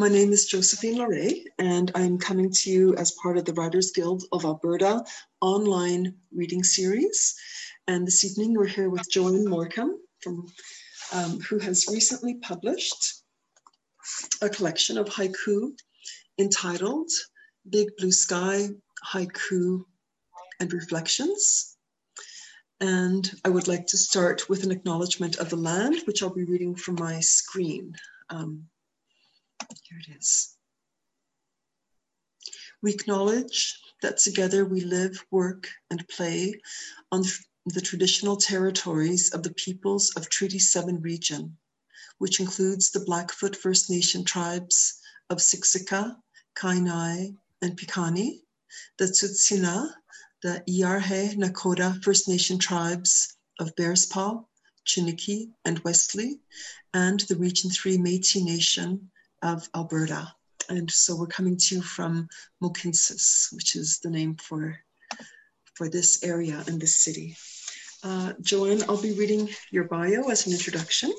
My name is Josephine Larré, and I'm coming to you as part of the Writers Guild of Alberta online reading series. And this evening we're here with Joellen Morecambe, who has recently published a collection of haiku entitled Big Blue Sky Haiku and Reflections. And I would like to start with an acknowledgement of the land, which I'll be reading from my screen. Here it is. We acknowledge that together we live, work, and play on the traditional territories of the peoples of Treaty 7 region, which includes the Blackfoot First Nation tribes of Siksika, Kainai, and Piikani, the Tsuut'ina, the Iyarhe Nakoda First Nation tribes of Bearspaw, Chiniki, and Wesley, and the Region 3 Métis Nation of Alberta. And so we're coming to you from Mokinsis, which is the name for this area and this city. Joellen, I'll be reading your bio as an introduction.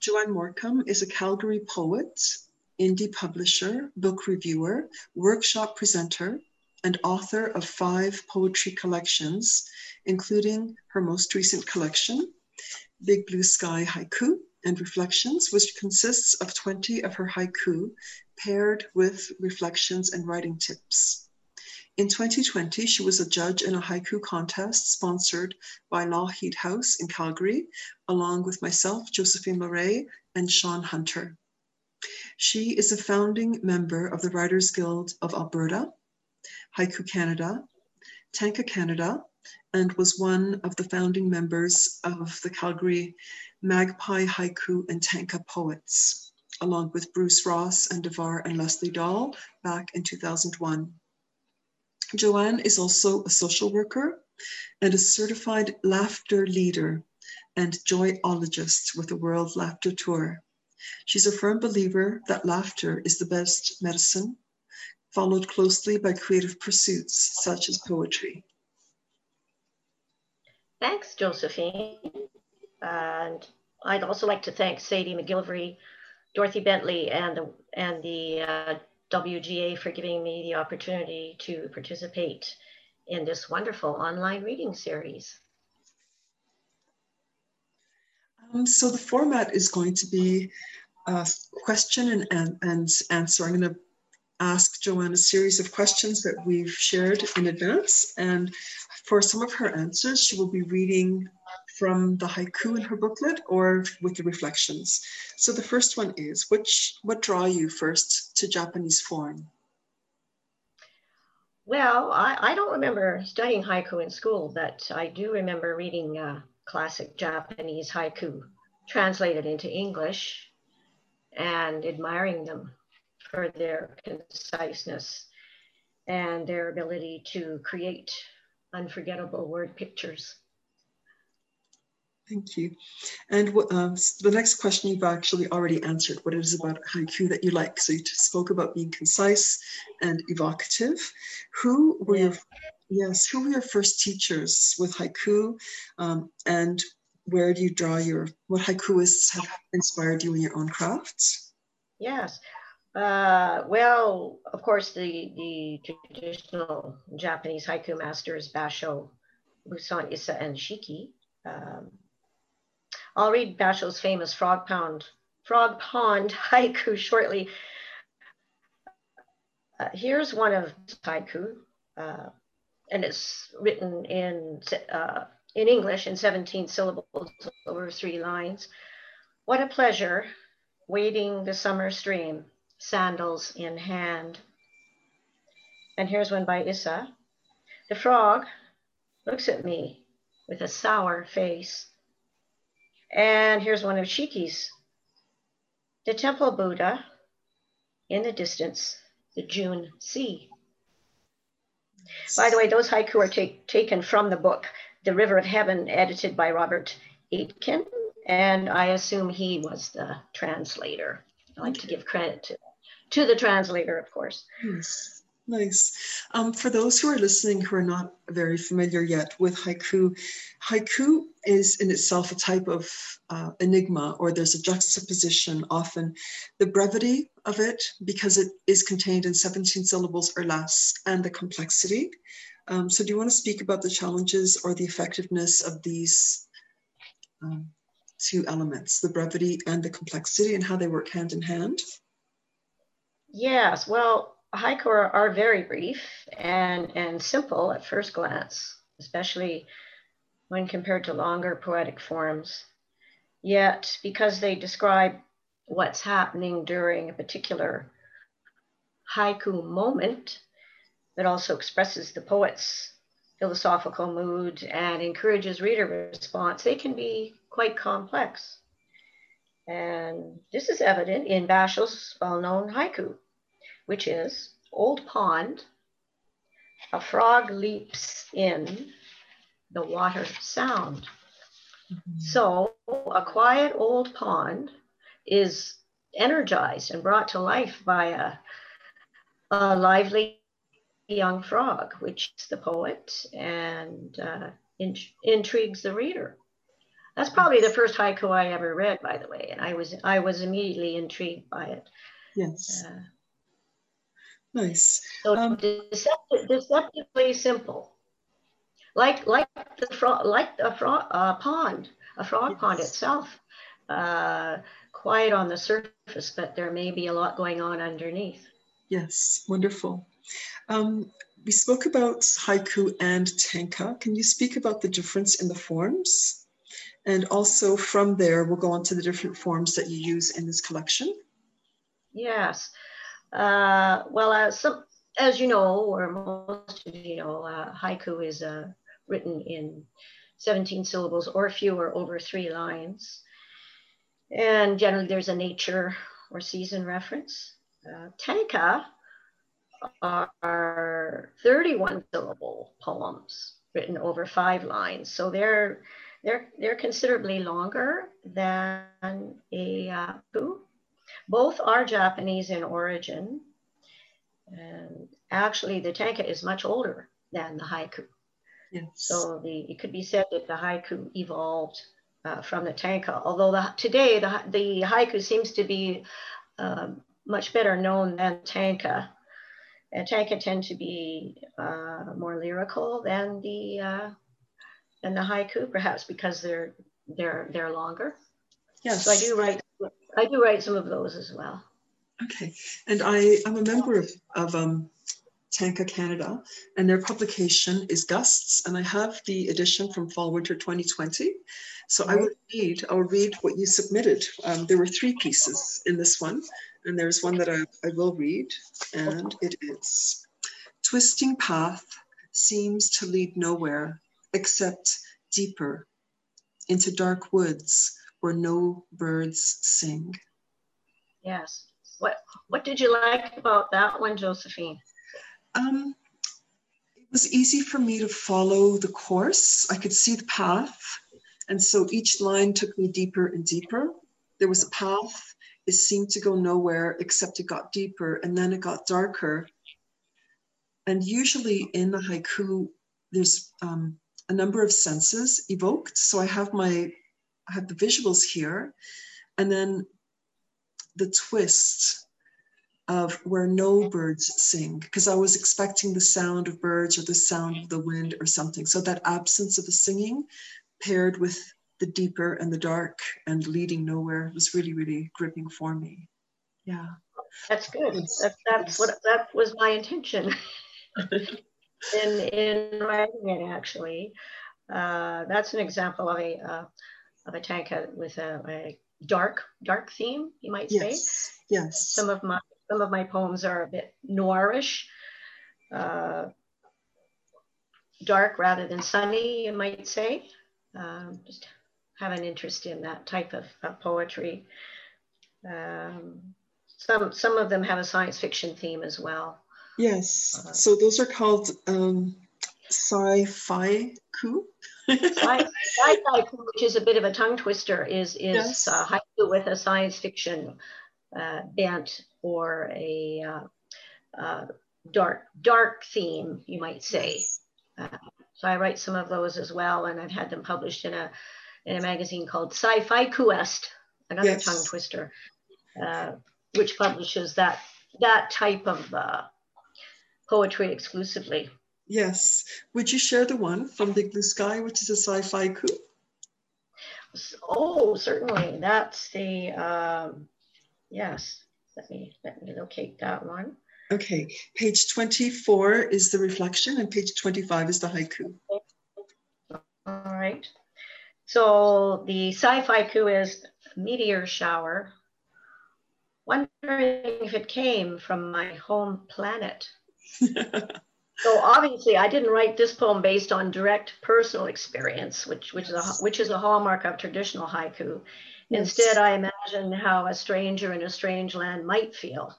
Joellen Morecambe is a Calgary poet, indie publisher, book reviewer, workshop presenter, and author of 5 poetry collections, including her most recent collection, Big Blue Sky Haiku and Reflections, which consists of 20 of her haiku paired with reflections and writing tips. In 2020, she was a judge in a haiku contest sponsored by Lougheed House in Calgary, along with myself, Josephine Marais, and Sean Hunter. She is a founding member of the Writers Guild of Alberta, Haiku Canada, Tanka Canada, and was one of the founding members of the Calgary Magpie Haiku and Tanka poets, along with Bruce Ross and DeVar and Leslie Dahl back in 2001. Joellen is also a social worker and a certified laughter leader and joyologist with the World Laughter Tour. She's a firm believer that laughter is the best medicine, followed closely by creative pursuits such as poetry. Thanks, Josephine. And I'd also like to thank Sadie McGilvery, Dorothy Bentley, and the WGA for giving me the opportunity to participate in this wonderful online reading series. So the format is going to be a question and answer. I'm going to ask Joellen a series of questions that we've shared in advance, and for some of her answers she will be reading from the haiku in her booklet or with the reflections. So the first one is, what draw you first to Japanese form? Well, I don't remember studying haiku in school, but I do remember reading classic Japanese haiku translated into English and admiring them for their conciseness and their ability to create unforgettable word pictures. Thank you. And the next question you've actually already answered, what it is about haiku that you like. So you spoke about being concise and evocative. Who were your first teachers with haiku, and where do you draw what haikuists have inspired you in your own craft? Yes. Well, of course, the traditional Japanese haiku masters, Basho, Busan, Issa, and Shiki. I'll read Basho's famous Frog Pond haiku shortly. Here's one of haiku, and it's written in English in 17 syllables over 3 lines. What a pleasure, wading the summer stream, sandals in hand. And here's one by Issa. The frog looks at me with a sour face. And here's one of Shiki's. The temple Buddha, in the distance, the June sea. By the way, those haiku are taken from the book, The River of Heaven, edited by Robert Aitken. And I assume he was the translator. I like to give credit to the translator, of course. Yes. Nice. For those who are listening who are not very familiar yet with haiku, haiku is in itself a type of enigma, or there's a juxtaposition often. The brevity of it, because it is contained in 17 syllables or less, and the complexity. So do you want to speak about the challenges or the effectiveness of these two elements, the brevity and the complexity, and how they work hand in hand? Yes, well, haiku are very brief and simple at first glance, especially when compared to longer poetic forms. Yet, because they describe what's happening during a particular haiku moment, that also expresses the poet's philosophical mood and encourages reader response, they can be quite complex. And this is evident in Bashel's well-known haiku, which is, old pond, a frog leaps in, the water sound. So a quiet old pond is energized and brought to life by a lively young frog, which is the poet, and intrigues the reader. That's probably the first haiku I ever read, by the way, and I was immediately intrigued by it. Yes. Nice. So deceptively simple, like a frog yes. pond itself, quiet on the surface, but there may be a lot going on underneath. Yes, wonderful. We spoke about haiku and tanka. Can you speak about the difference in the forms? And also from there, we'll go on to the different forms that you use in this collection. Yes. Well, as you know, or most of you know, haiku is written in 17 syllables or fewer over 3 lines. And generally there's a nature or season reference. Tanka are 31 syllable poems written over 5 lines. So they're considerably longer than a haiku. Both are Japanese in origin, and actually the tanka is much older than the haiku. Yes. So it could be said that the haiku evolved from the tanka, although today the haiku seems to be much better known than tanka. And tanka tend to be more lyrical than the haiku, perhaps because they're longer. Yes. So I do write some of those as well. Okay, and I'm a member of Tanka Canada, and their publication is Gusts, and I have the edition from fall winter 2020. So right. I will read what you submitted. There were 3 pieces in this one, and there's one that I will read, and it is, twisting path seems to lead nowhere except deeper into dark woods where no birds sing. Yes. What did you like about that one, Josephine? It was easy for me to follow the course. I could see the path, and so each line took me deeper and deeper. There was a path. It seemed to go nowhere, except it got deeper, and then it got darker. And usually in the haiku, there's a number of senses evoked. So I have the visuals here, and then the twist of where no birds sing, because I was expecting the sound of birds or the sound of the wind or something. So that absence of the singing paired with the deeper and the dark and leading nowhere was really, really gripping for me. Yeah. That's good. That was my intention in writing it, actually. That's an example of a tanka with a dark theme, you might say. Yes. Yes. Some of my poems are a bit noirish, dark rather than sunny, you might say. Just have an interest in that type of poetry. Some of them have a science fiction theme as well. Yes. So those are called sci-fi ku. Haiku, which is a bit of a tongue twister, is yes. Haiku with a science fiction bent, or a dark theme, you might say. So I write some of those as well, and I've had them published in a magazine called Sci-Fi Quest, another tongue twister, which publishes that type of poetry exclusively. Yes. Would you share the one from Big Blue Sky, which is a sci-fi coup? Oh, certainly. That's the, yes. Let me locate that one. Okay. Page 24 is the reflection and page 25 is the haiku. All right. So the sci-fi coup is meteor shower. Wondering if it came from my home planet. So obviously, I didn't write this poem based on direct personal experience, which is a hallmark of traditional haiku. Instead, I imagine how a stranger in a strange land might feel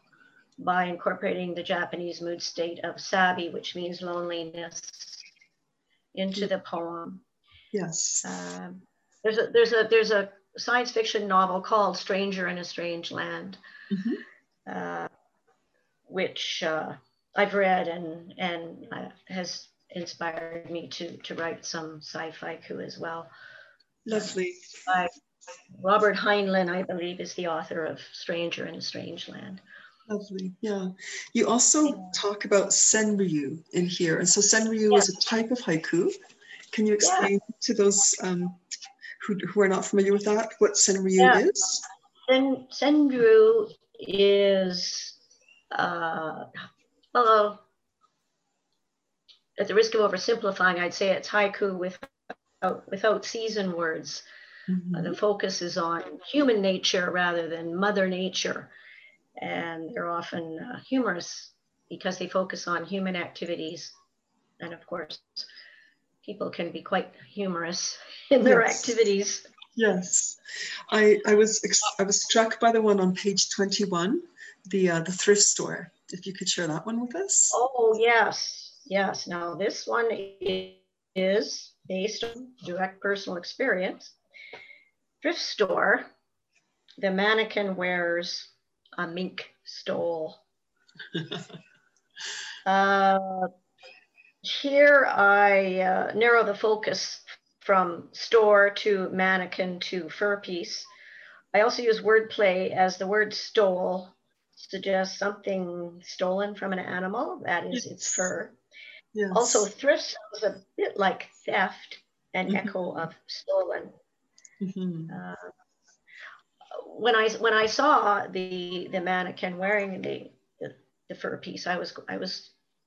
by incorporating the Japanese mood state of sabi, which means loneliness, into the poem. Yes. There's a science fiction novel called Stranger in a Strange Land, which I've read and has inspired me to write some sci-fi haiku as well. Lovely. Robert Heinlein, I believe, is the author of Stranger in a Strange Land. Lovely, yeah. You also talk about senryu in here. And so senryu is a type of haiku. Can you explain to those who are not familiar with that, what senryu is? Senryu is... Well, at the risk of oversimplifying, I'd say it's haiku without season words. The focus is on human nature rather than mother nature. And they're often humorous because they focus on human activities. And of course, people can be quite humorous in their activities. Yes. I was struck by the one on page 21, the thrift store. If you could share that one with us. Oh, yes. Now this one is based on direct personal experience. Thrift store, the mannequin wears a mink stole. Here I narrow the focus from store to mannequin to fur piece. I also use wordplay as the word stole suggests something stolen from an animal, that is its fur. Yes. Also, thrift sounds a bit like theft, an echo of stolen. When I saw the mannequin wearing the fur piece, I was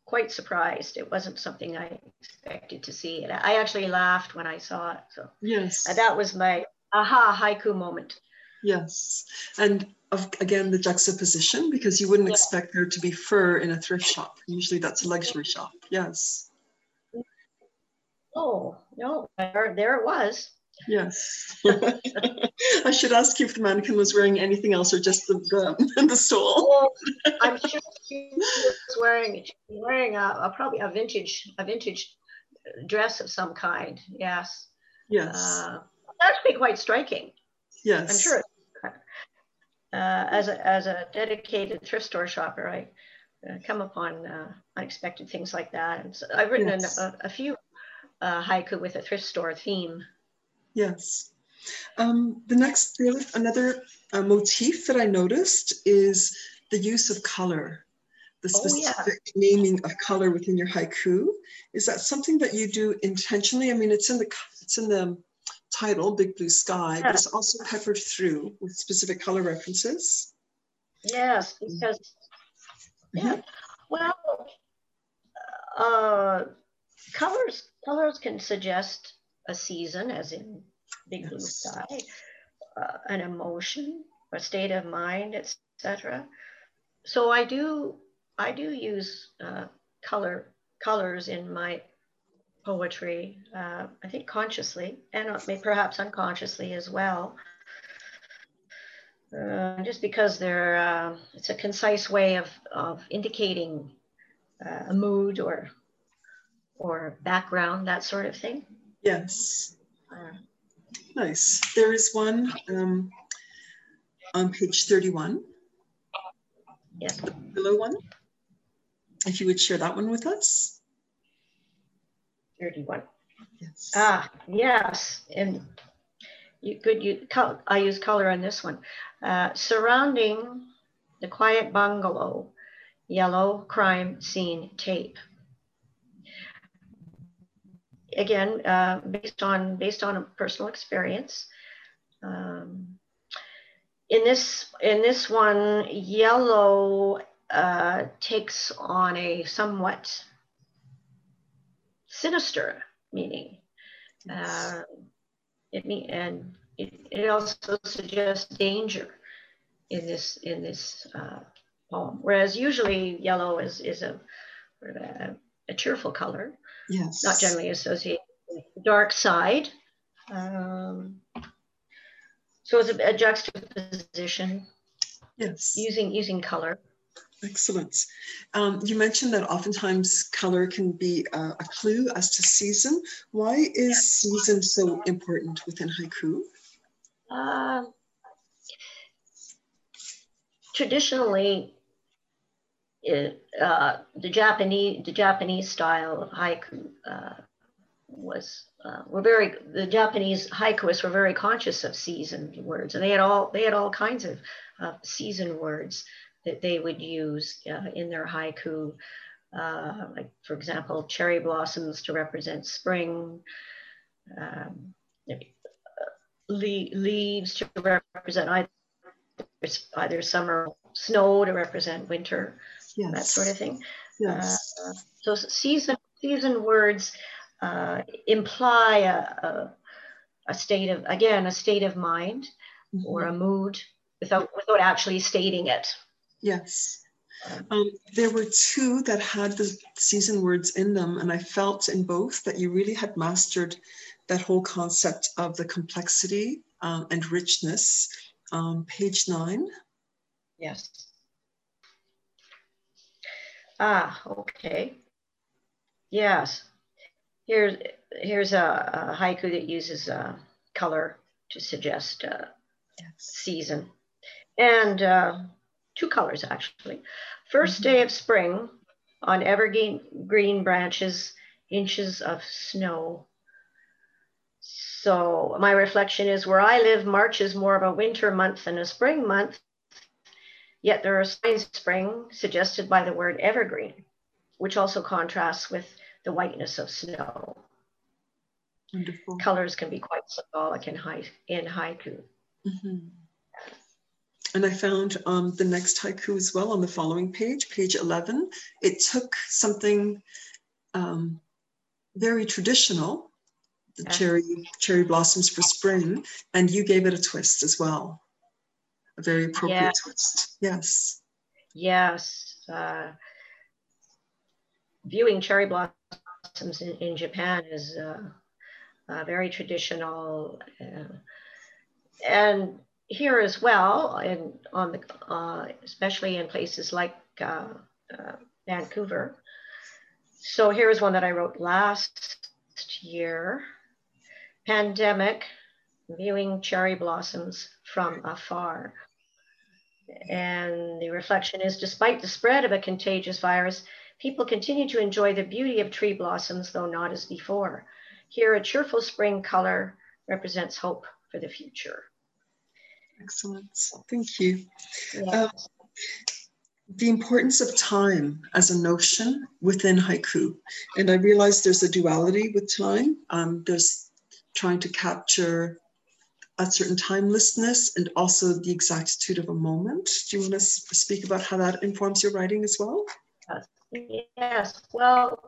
quite surprised. It wasn't something I expected to see. And I actually laughed when I saw it. So that was my aha haiku moment. Yes, and again, the juxtaposition, because you wouldn't expect there to be fur in a thrift shop. Usually that's a luxury shop, Oh, no, there it was. Yes. I should ask you if the mannequin was wearing anything else or just the stole. Oh, I'm sure she was wearing probably a vintage dress of some kind, yes. That's actually quite striking. Yes. I'm sure. As a dedicated thrift store shopper, I come upon unexpected things like that. And so I've written a few haiku with a thrift store theme. Yes. Another motif that I noticed is the use of color, the specific naming of color within your haiku. Is that something that you do intentionally? I mean, it's in the title, Big Blue Sky, but it's also peppered through with specific color references. Yes, because, colors can suggest a season, as in Big Blue Sky, an emotion, a state of mind, etc. So I do use colors in my poetry, I think consciously, and perhaps unconsciously as well. Just because it's a concise way of indicating a mood or background, that sort of thing. Yes. Nice. There is one on page 31. Yes. The below one. If you would share that one with us. 31. Yes. Ah, yes. And you could use, I use color on this one. Surrounding the quiet bungalow, yellow crime scene tape. Again, based on a personal experience. In this one, yellow takes on a somewhat sinister meaning. Yes. It also suggests danger in this poem. Whereas usually yellow is a cheerful color. Yes. Not generally associated with the dark side. So it's a juxtaposition. Yes. Using color. Excellent. You mentioned that oftentimes color can be a clue as to season. Why is season so important within haiku? Traditionally, the Japanese style of haiku the Japanese haikuists were very conscious of seasoned words, and they had all kinds of seasoned words that they would use in their haiku, like, for example, cherry blossoms to represent spring, leaves to represent either summer, snow to represent winter, yes, that sort of thing. Yes. So seasoned words imply a state of, again, a state of mind, mm-hmm, or a mood without actually stating it. Yes. There were two that had the season words in them, and I felt in both that you really had mastered that whole concept of the complexity and richness. Page 9. Yes. Ah, okay. Yes. Here's a haiku that uses color to suggest season. And two colors, actually. First day of spring, on evergreen branches, inches of snow. So my reflection is, where I live, March is more of a winter month than a spring month, yet there are signs of spring suggested by the word evergreen, which also contrasts with the whiteness of snow. Wonderful. Colors can be quite symbolic in haiku. Mm-hmm. And I found the next haiku as well on the following page, page 11. It took something very traditional, the cherry blossoms for spring, and you gave it a twist as well, a very appropriate twist. Yes. Yes. Viewing cherry blossoms in Japan is very traditional, and here as well, and on the especially in places like Vancouver. So here's one that I wrote last year: pandemic, viewing cherry blossoms from afar. And the reflection is, despite the spread of a contagious virus, people continue to enjoy the beauty of tree blossoms, though not as before. Here, a cheerful spring color represents hope for the future. Excellent. Thank you. Yeah. The importance of time as a notion within haiku. And I realize there's a duality with time. There's trying to capture a certain timelessness and also the exactitude of a moment. Do you want to speak about how that informs your writing as well? Yes. Well,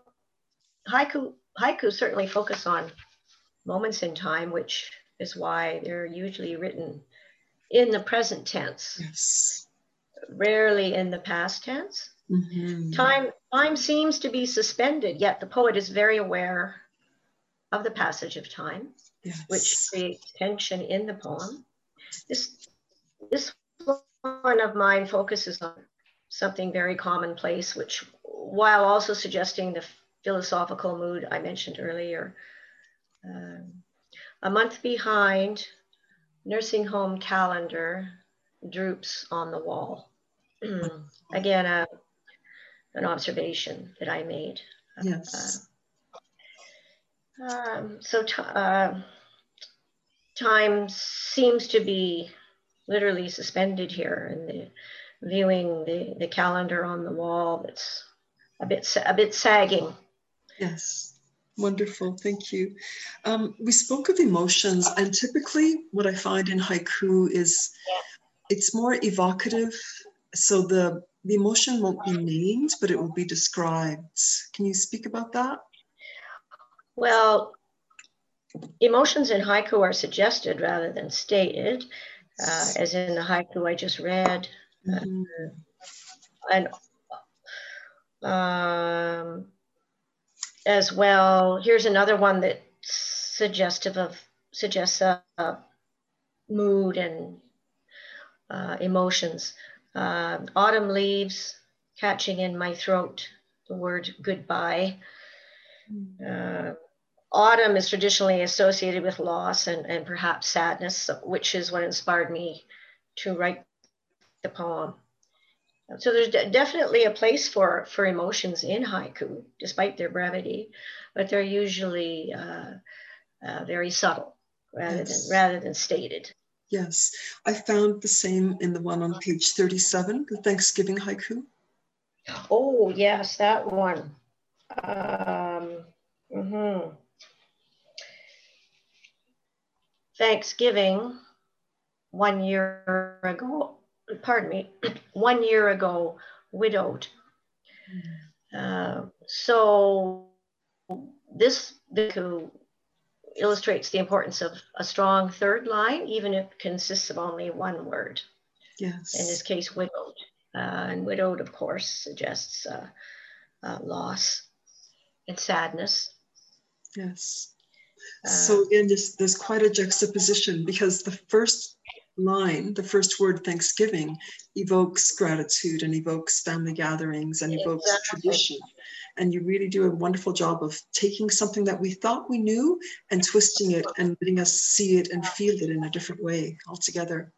haiku certainly focus on moments in time, which is why they're usually written in the present tense, yes, rarely in the past tense. Mm-hmm. Time seems to be suspended, yet the poet is very aware of the passage of time, yes, which creates tension in the poem. This one of mine focuses on something very commonplace, which, while also suggesting the philosophical mood I mentioned earlier, a month behind, nursing home calendar droops on the wall. Again, an observation that I made. Yes. Time seems to be literally suspended here, and the viewing the calendar on the wall, that's a bit sagging. Yes, wonderful, thank you. We spoke of emotions, and typically what I find in haiku is it's more evocative, so the emotion won't be named, but it will be described. Can you speak about that? Well, emotions in haiku are suggested rather than stated, as in the haiku I just read. And as well, here's another one that's suggests mood and emotions. Autumn leaves catching in my throat, the word goodbye. Autumn is traditionally associated with loss and perhaps sadness, which is what inspired me to write the poem. So there's definitely a place for emotions in haiku, despite their brevity, but they're usually very subtle rather than stated. Yes, I found the same in the one on page 37, the Thanksgiving haiku. Oh yes, that one. Thanksgiving 1 year ago, pardon me, 1 year ago, widowed. So this haiku illustrates the importance of a strong third line, even if it consists of only one word. Yes. In this case, widowed. And widowed, of course, suggests loss and sadness. Yes. So again, there's quite a juxtaposition, because the first line, the first word, Thanksgiving, evokes gratitude and evokes family gatherings and evokes tradition. And you really do a wonderful job of taking something that we thought we knew and twisting it and letting us see it and feel it in a different way altogether.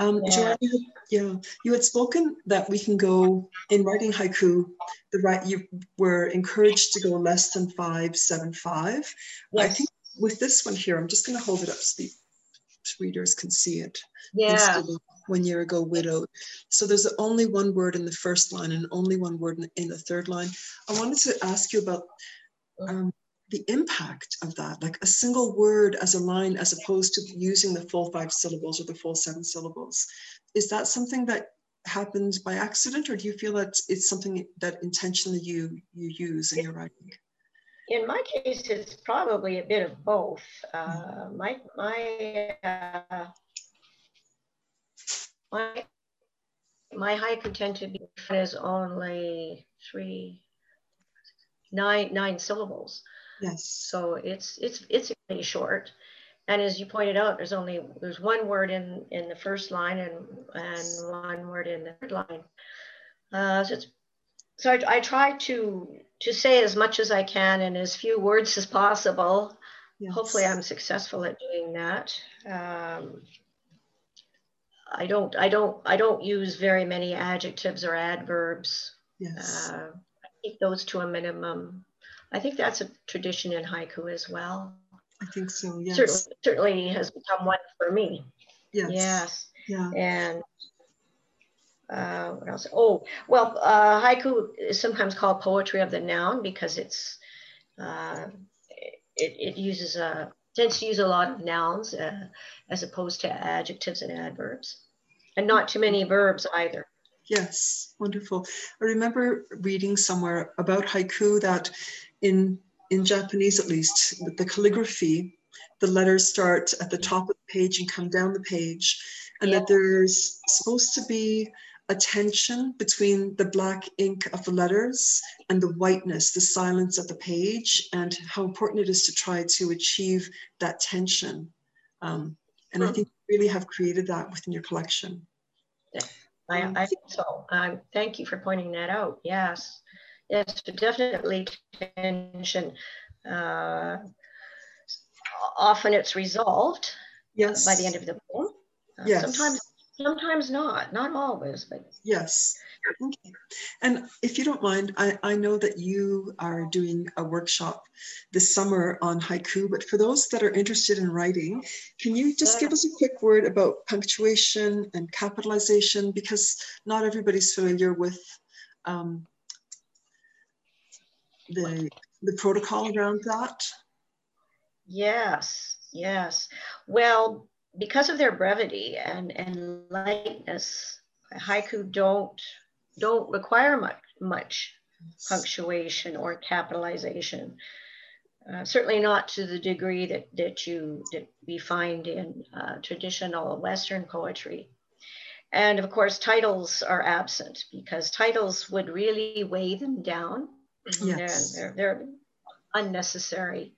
Joellen, you had spoken that we can go in writing haiku. You were encouraged to go less than 575. Yes. I think with this one here, I'm just going to hold it up so the readers can see it. Yeah. 1 year ago, widowed. So there's only one word in the first line and only one word in the third line. I wanted to ask you about the impact of that, like a single word as a line, as opposed to using the full five syllables or the full seven syllables. Is that something that happened by accident, or do you feel that it's something that intentionally you use in your writing? In my case, it's probably a bit of both. My haiku tend to be as only nine syllables. Yes. So it's really short, and as you pointed out, there's one word in the first line and one word in the third line. So I try to say as much as I can in as few words as possible. Yes. Hopefully, I'm successful at doing that. I don't use very many adjectives or adverbs. Yes. I keep those to a minimum. I think that's a tradition in haiku as well. I think so, yes. Certainly has become one for me. Yes. Yes. Yeah. And what else? Oh, well, haiku is sometimes called poetry of the noun, because it tends to use a lot of nouns as opposed to adjectives and adverbs, and not too many verbs either. Yes, wonderful. I remember reading somewhere about haiku that in Japanese, at least, the calligraphy, the letters start at the top of the page and come down the page, and that there's supposed to be a tension between the black ink of the letters and the whiteness, the silence of the page, and how important it is to try to achieve that tension. And I think you really have created that within your collection. Yeah, I think so. Thank you for pointing that out. Yes. Yes, definitely tension. Often it's resolved. Yes. By the end of the poem. Yes. Sometimes not always, but yes. Okay. And if you don't mind, I know that you are doing a workshop this summer on haiku, but for those that are interested in writing, can you just give us a quick word about punctuation and capitalization, because not everybody's familiar with the protocol around that? Yes, yes. Well, because of their brevity and lightness, haiku don't require much punctuation or capitalization. Certainly not to the degree that we find in traditional Western poetry. And of course, titles are absent because titles would really weigh them down. Yes. They're unnecessary.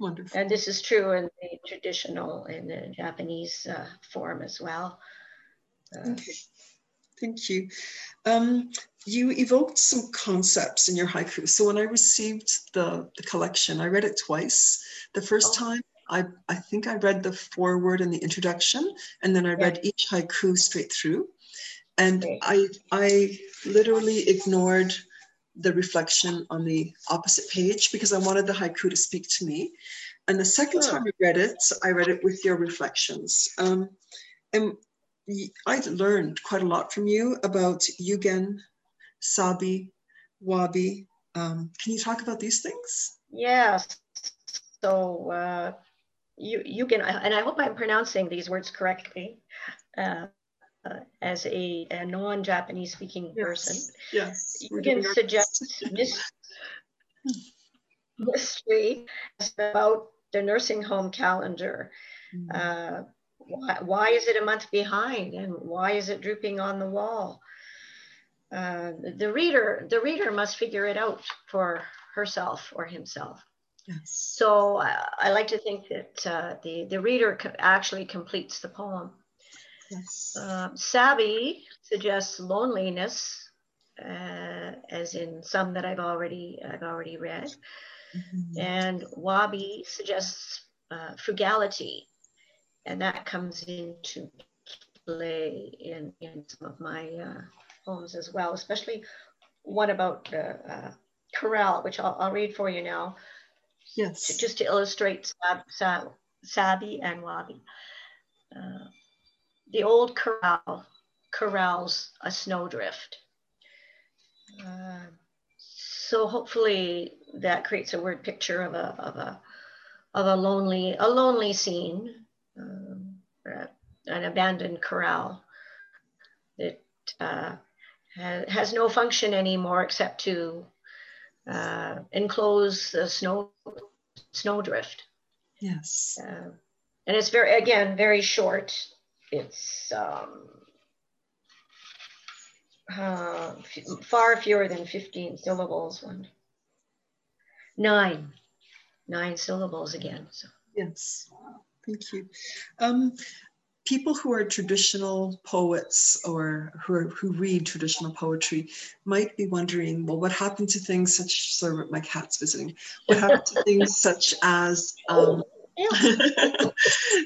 Wonderful. And this is true in the traditional, in the Japanese form as well. Okay. Thank you. You evoked some concepts in your haiku. So when I received the collection, I read it twice. The first time, I think I read the foreword and the introduction, and then I read each haiku straight through. And I literally ignored the reflection on the opposite page because I wanted the haiku to speak to me. And the second time I read it with your reflections. And I learned quite a lot from you about Yugen, Sabi, Wabi. Can you talk about these things? Yes. So Yugen, and I hope I'm pronouncing these words correctly as a non-Japanese speaking person. Yes. Yugen suggests mystery about the nursing home calendar. Mm. Why is it a month behind, and why is it drooping on the wall? The reader must figure it out for herself or himself. Yes. So I like to think that the reader actually completes the poem. Yes. Sabi suggests loneliness, as in some that I've already read, mm-hmm. and Wabi suggests frugality. And that comes into play in some of my poems as well, especially one about Corral, which I'll read for you now. Yes. Just to illustrate Sabi and Wabi. The old corral corrals a snowdrift. So hopefully that creates a word picture of a lonely scene. An abandoned corral that has no function anymore except to enclose the snowdrift. Yes. And it's very short. It's far fewer than 15 syllables. 9 syllables again. So. Yes. Thank you. People who are traditional poets or who read traditional poetry might be wondering, well, what happened to things such? Sorry, my cat's visiting. What happened to things such as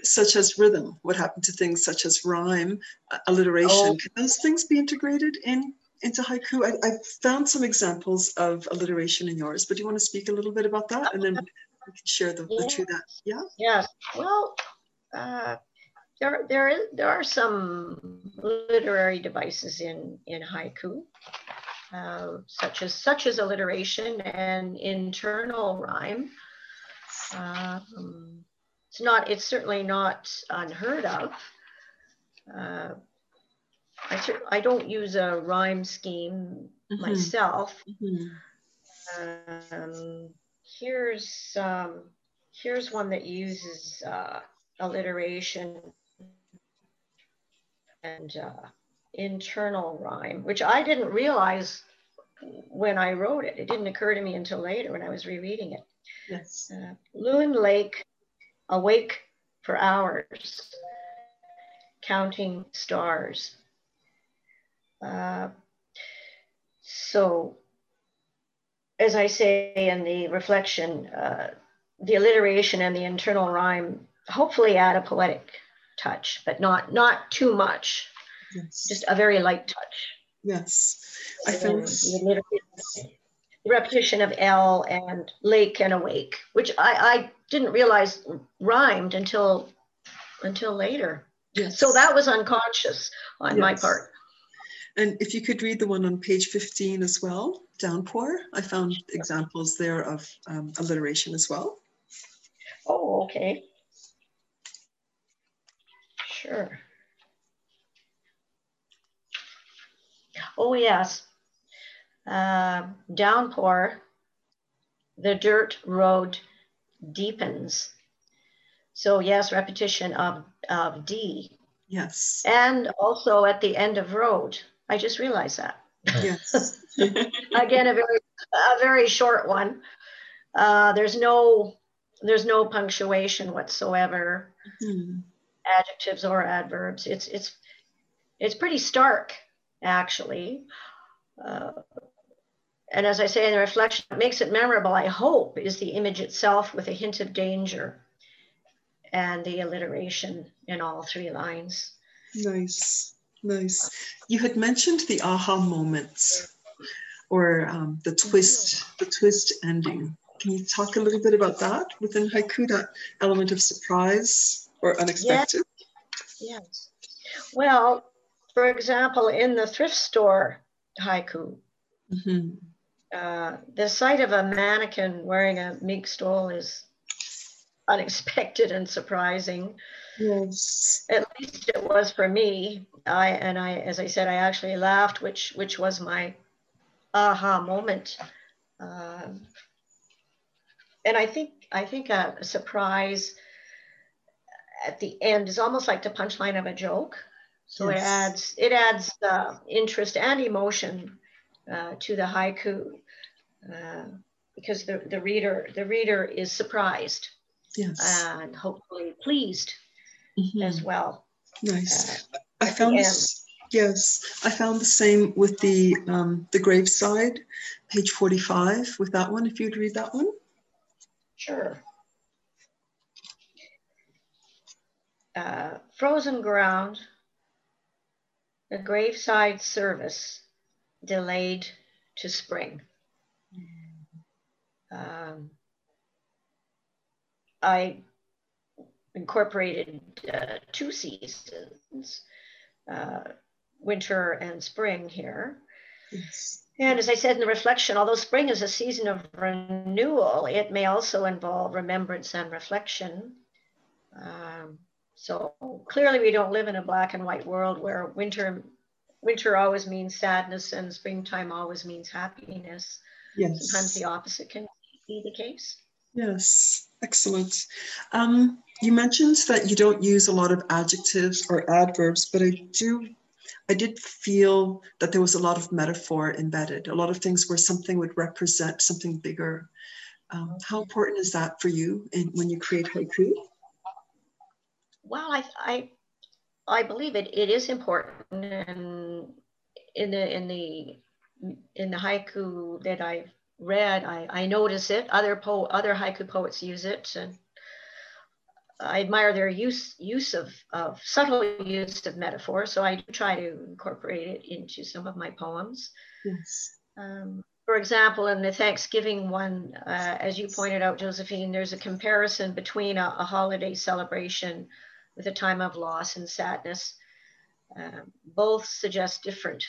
such as rhythm? What happened to things such as rhyme, alliteration? Can those things be integrated into haiku? I found some examples of alliteration in yours, but do you want to speak a little bit about that, and then we can share the two that, yeah? Yes, well, there are some literary devices in haiku, such as alliteration and internal rhyme. It's certainly not unheard of. I don't use a rhyme scheme myself. Mm-hmm. Here's one that uses alliteration and internal rhyme, which I didn't realize when I wrote it. It didn't occur to me until later when I was rereading it. Yes. Loon Lake, awake for hours, counting stars. So, as I say in the reflection, the alliteration and the internal rhyme hopefully add a poetic touch, but not too much. Yes. Just a very light touch. Yes. I think repetition of L and lake and awake, which I didn't realize rhymed until later. Yes. So that was unconscious on my part. And if you could read the one on page 15 as well, downpour, I found examples there of alliteration as well. Oh, okay. Sure. Oh, yes. Downpour, the dirt road deepens. So yes, repetition of D. Yes. And also at the end of road. I just realized that. Yes. Again, a very short one. There's no punctuation whatsoever. Mm-hmm. Adjectives or adverbs. It's pretty stark, actually. And as I say, in the reflection, what makes it memorable, I hope, is the image itself with a hint of danger and the alliteration in all three lines. Nice, nice. You had mentioned the aha moments or the twist ending. Can you talk a little bit about that within haiku, that element of surprise or unexpected? Yes. Yes. Well, for example, in the thrift store haiku, the sight of a mannequin wearing a mink stole is unexpected and surprising. Yes. At least it was for me. I, as I said, I actually laughed, which was my aha moment. And I think a surprise at the end is almost like the punchline of a joke. So yes. it adds interest and emotion to the haiku because the reader is surprised. Yes. And hopefully pleased as well. Nice. I found the same with the graveside, page 45 with that one, if you'd read that one. Sure. Frozen ground, the graveside service delayed to spring. I incorporated two seasons, winter and spring here. Yes. And as I said in the reflection, although spring is a season of renewal, it may also involve remembrance and reflection. So clearly we don't live in a black and white world where winter always means sadness and springtime always means happiness. Yes. Sometimes the opposite can be the case. Yes, excellent. You mentioned that you don't use a lot of adjectives or adverbs, but I did feel that there was a lot of metaphor embedded, a lot of things where something would represent something bigger. How important is that for you when you create haiku? Well, I believe it is important, and in the haiku that I've read, I notice it. Other haiku poets use it, and I admire their use of subtle use of metaphor. So I do try to incorporate it into some of my poems. Yes. For example, in the Thanksgiving one, as you pointed out, Josephine, there's a comparison between a holiday celebration with a time of loss and sadness. Both suggest different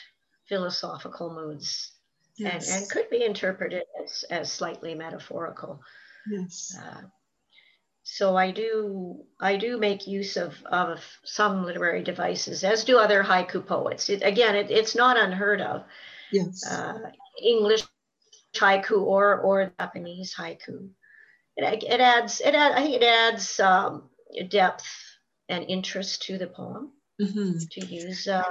philosophical moods. Yes. And could be interpreted as slightly metaphorical. Yes. So I do make use of some literary devices, as do other haiku poets. It's not unheard of. Yes. English haiku or Japanese haiku. I think it adds depth and interest to the poem. Mm-hmm. To use a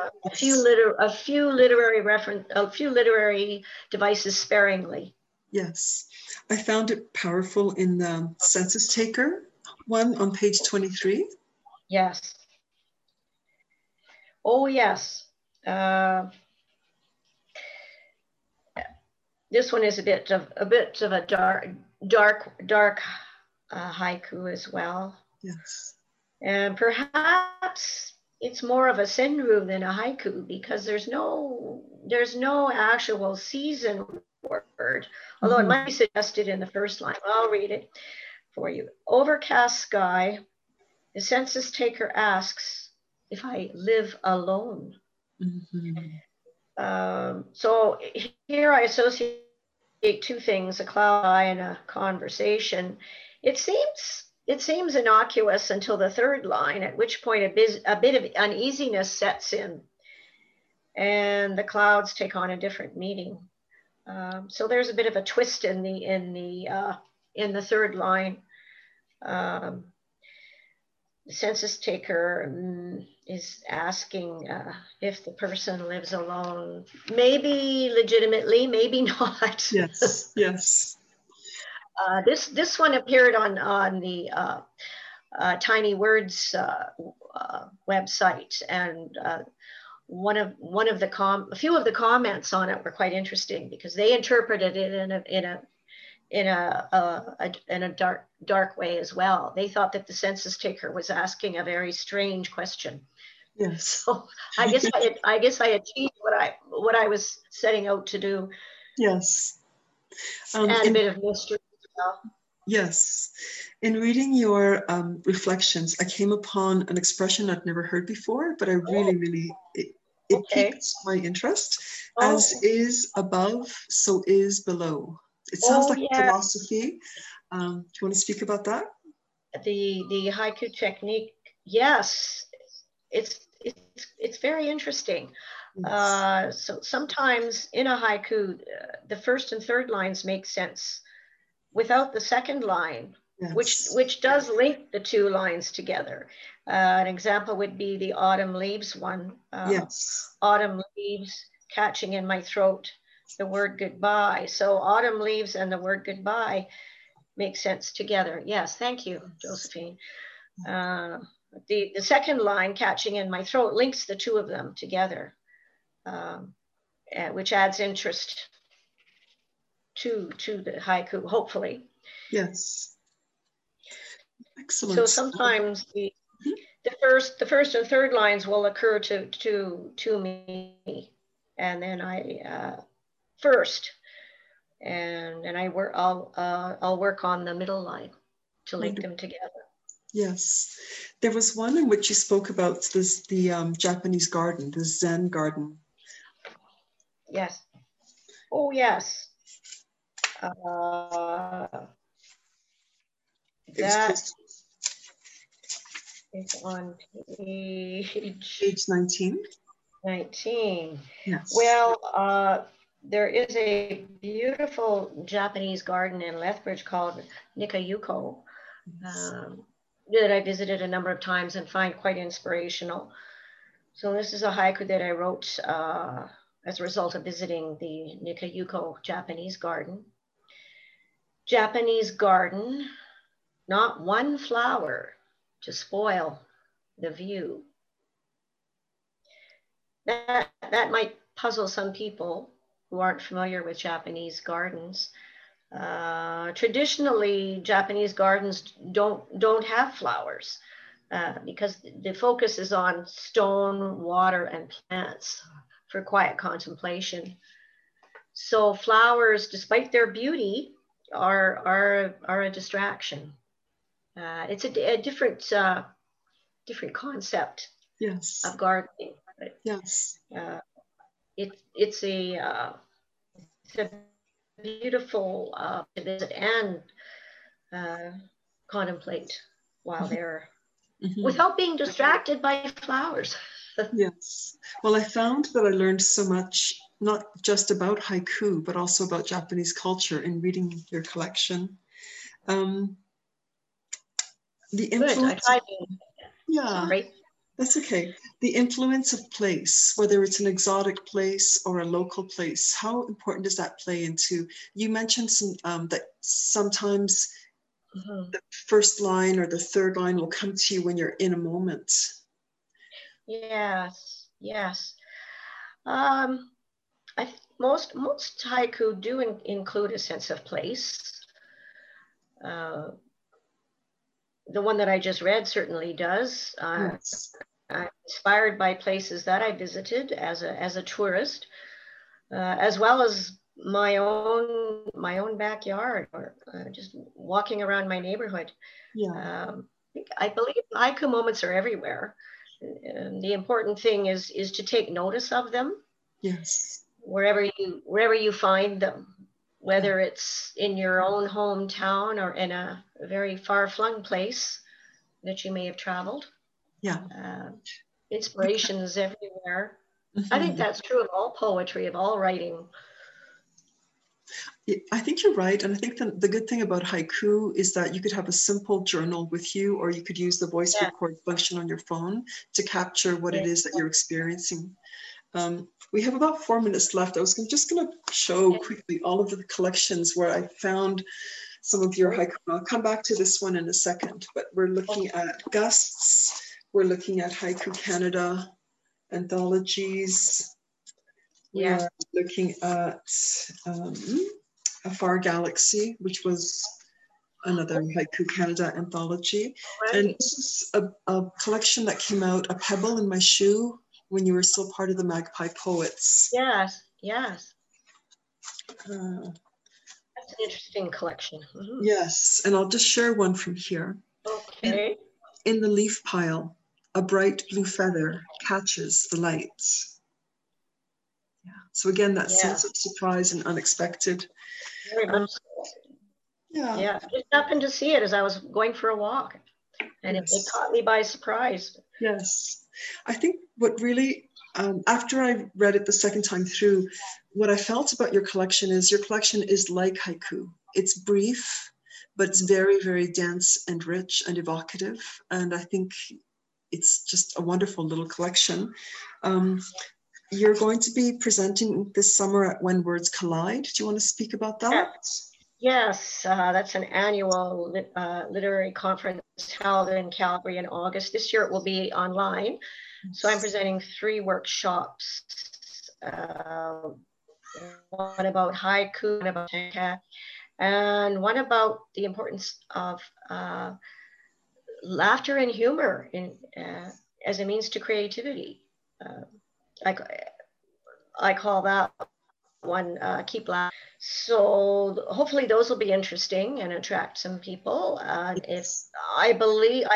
few literary devices sparingly. Yes, I found it powerful in the census taker one on page 23. Yes. Oh yes. This one is a bit of a dark haiku as well. Yes. And perhaps it's more of a senryu than a haiku because there's no actual season word, although it might be suggested in the first line. I'll read it for you. Overcast sky, the census taker asks if I live alone. So here I associate two things, a cloud eye and a conversation. It seems innocuous until the third line, at which point a bit of uneasiness sets in and the clouds take on a different meaning. So there's a bit of a twist in the third line. The census taker is asking if the person lives alone, maybe legitimately, maybe not. Yes, yes. This one appeared on the Tiny Words website, and a few of the comments on it were quite interesting because they interpreted it in a dark way as well. They thought that the census taker was asking a very strange question. Yes. So I guess I achieved what I was setting out to do. Yes. And a bit of mystery as well. Yes. In reading your reflections, I came upon an expression I'd never heard before, but I really, it piqued my interest. Oh. As is above, so is below. It sounds like philosophy. Do you want to speak about that? The haiku technique, yes, it's very interesting. Yes. So sometimes in a haiku, the first and third lines make sense without the second line, yes, which does link the two lines together. An example would be the autumn leaves one. Yes. Autumn leaves catching in my throat, the word goodbye. So autumn leaves and the word goodbye make sense together. Yes, thank you, Josephine. The second line, catching in my throat, links the two of them together, which adds interest to the haiku, hopefully. Yes. Excellent. So sometimes the first and third lines will occur to me, and then I first, and I'll work on the middle line to link them together. Yes, there was one in which you spoke about this, the Japanese garden, the Zen garden. Yes. Oh yes. That is on page 19. 19. Yes. Well. There is a beautiful Japanese garden in Lethbridge called Nikka Yuko, that I visited a number of times and find quite inspirational. So this is a haiku that I wrote as a result of visiting the Nikka Yuko Japanese garden. Japanese garden, not one flower to spoil the view. That might puzzle some people who aren't familiar with Japanese gardens. Traditionally, Japanese gardens don't have flowers because the focus is on stone, water, and plants for quiet contemplation. So flowers, despite their beauty, are a distraction. It's a different concept, yes, of gardening. But, yes. It's a beautiful to visit and contemplate while they're without being distracted by flowers. Yes. Well, I found that I learned so much, not just about haiku, but also about Japanese culture in reading your collection. The influence. Yeah. Sorry. That's okay. The influence of place, whether it's an exotic place or a local place, how important does that play into? You mentioned that sometimes the first line or the third line will come to you when you're in a moment. Yes, yes. I think most haiku do include a sense of place. The one that I just read certainly does. Yes. I'm inspired by places that I visited as a tourist, as well as my own backyard, or just walking around my neighborhood. Yeah. I believe haiku moments are everywhere. And the important thing is to take notice of them. Yes. Wherever you find them, whether it's in your own hometown or in a very far-flung place that you may have traveled. Yeah. Inspirations everywhere. Mm-hmm. I think that's true of all poetry, of all writing. I think you're right. And I think the good thing about haiku is that you could have a simple journal with you, or you could use the voice record function on your phone to capture what it is that you're experiencing. We have about 4 minutes left. I was just going to show quickly all of the collections where I found some of your haiku. I'll come back to this one in a second, but we're looking at Gusts. We're looking at Haiku Canada, anthologies. Yeah. We're looking at A Far Galaxy, which was another Haiku Canada anthology. Right. And this is a collection that came out, A Pebble in My Shoe, when you were still part of the Magpie Poets. Yes, yes. That's an interesting collection. Mm-hmm. Yes, and I'll just share one from here. Okay. In the leaf pile, a bright blue feather catches the light. Yeah. So again, that sense of surprise and unexpected. Very much. Yeah. Yeah. I just happened to see it as I was going for a walk, and it caught me by surprise. Yes. I think what really, after I read it the second time through, what I felt about your collection is your collection is like haiku. It's brief, but it's very, very dense and rich and evocative. And I think it's just a wonderful little collection. You're going to be presenting this summer at When Words Collide. Do you want to speak about that? Yes, that's an annual literary conference held in Calgary in August. This year it will be online. So I'm presenting 3 workshops, one about haiku, one about tanka, and one about the importance of laughter and humor in, as a means to creativity. I call that one Keep Laughing. So hopefully those will be interesting and attract some people. I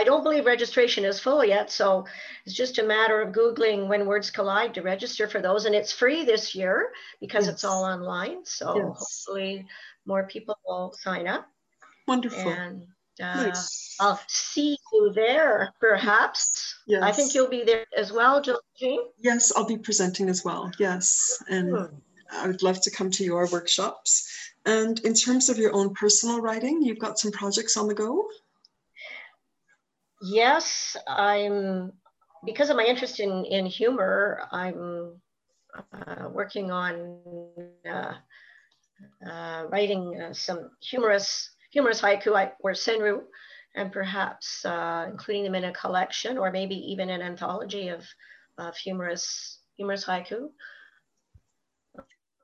don't believe registration is full yet, so it's just a matter of Googling When Words Collide to register for those, and it's free this year because it's all online. So hopefully more people will sign up. Wonderful. And nice. I'll see you there, perhaps. Yes. I think you'll be there as well, Josephine. Yes, I'll be presenting as well. Yes, and I would love to come to your workshops. And in terms of your own personal writing, you've got some projects on the go? Yes, because of my interest in humor, I'm working on writing some humorous haiku or senru, and perhaps including them in a collection or maybe even an anthology of humorous haiku.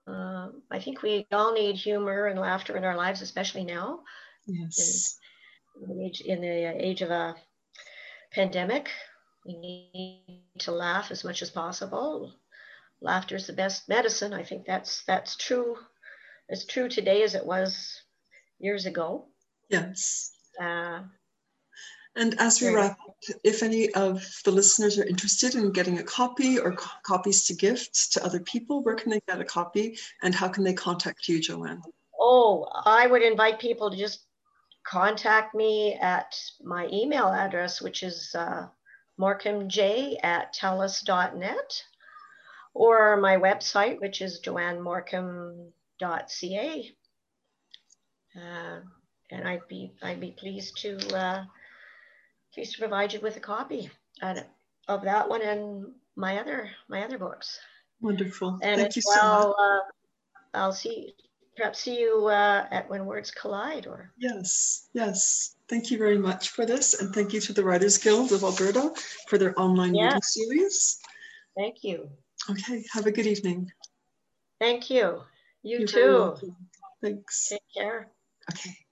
I think we all need humor and laughter in our lives, especially now. Yes. In the age of a pandemic, we need to laugh as much as possible. Laughter is the best medicine. I think that's true. As true today as it was years ago. Yes. And as we wrap up, if any of the listeners are interested in getting a copy or copies to gift to other people, where can they get a copy and how can they contact you, Joellen? Oh, I would invite people to just contact me at my email address, which is morecambej@telus.net, or my website, which is joellenmorecambe.ca. And I'd be pleased to provide you with a copy of that one and my other books. Wonderful. And thank you so much. I'll perhaps see you at When Words Collide. Or yes. Thank you very much for this, and thank you to the Writers Guild of Alberta for their online reading series. Thank you. Okay. Have a good evening. Thank you. You too. Thanks. Take care. Okay.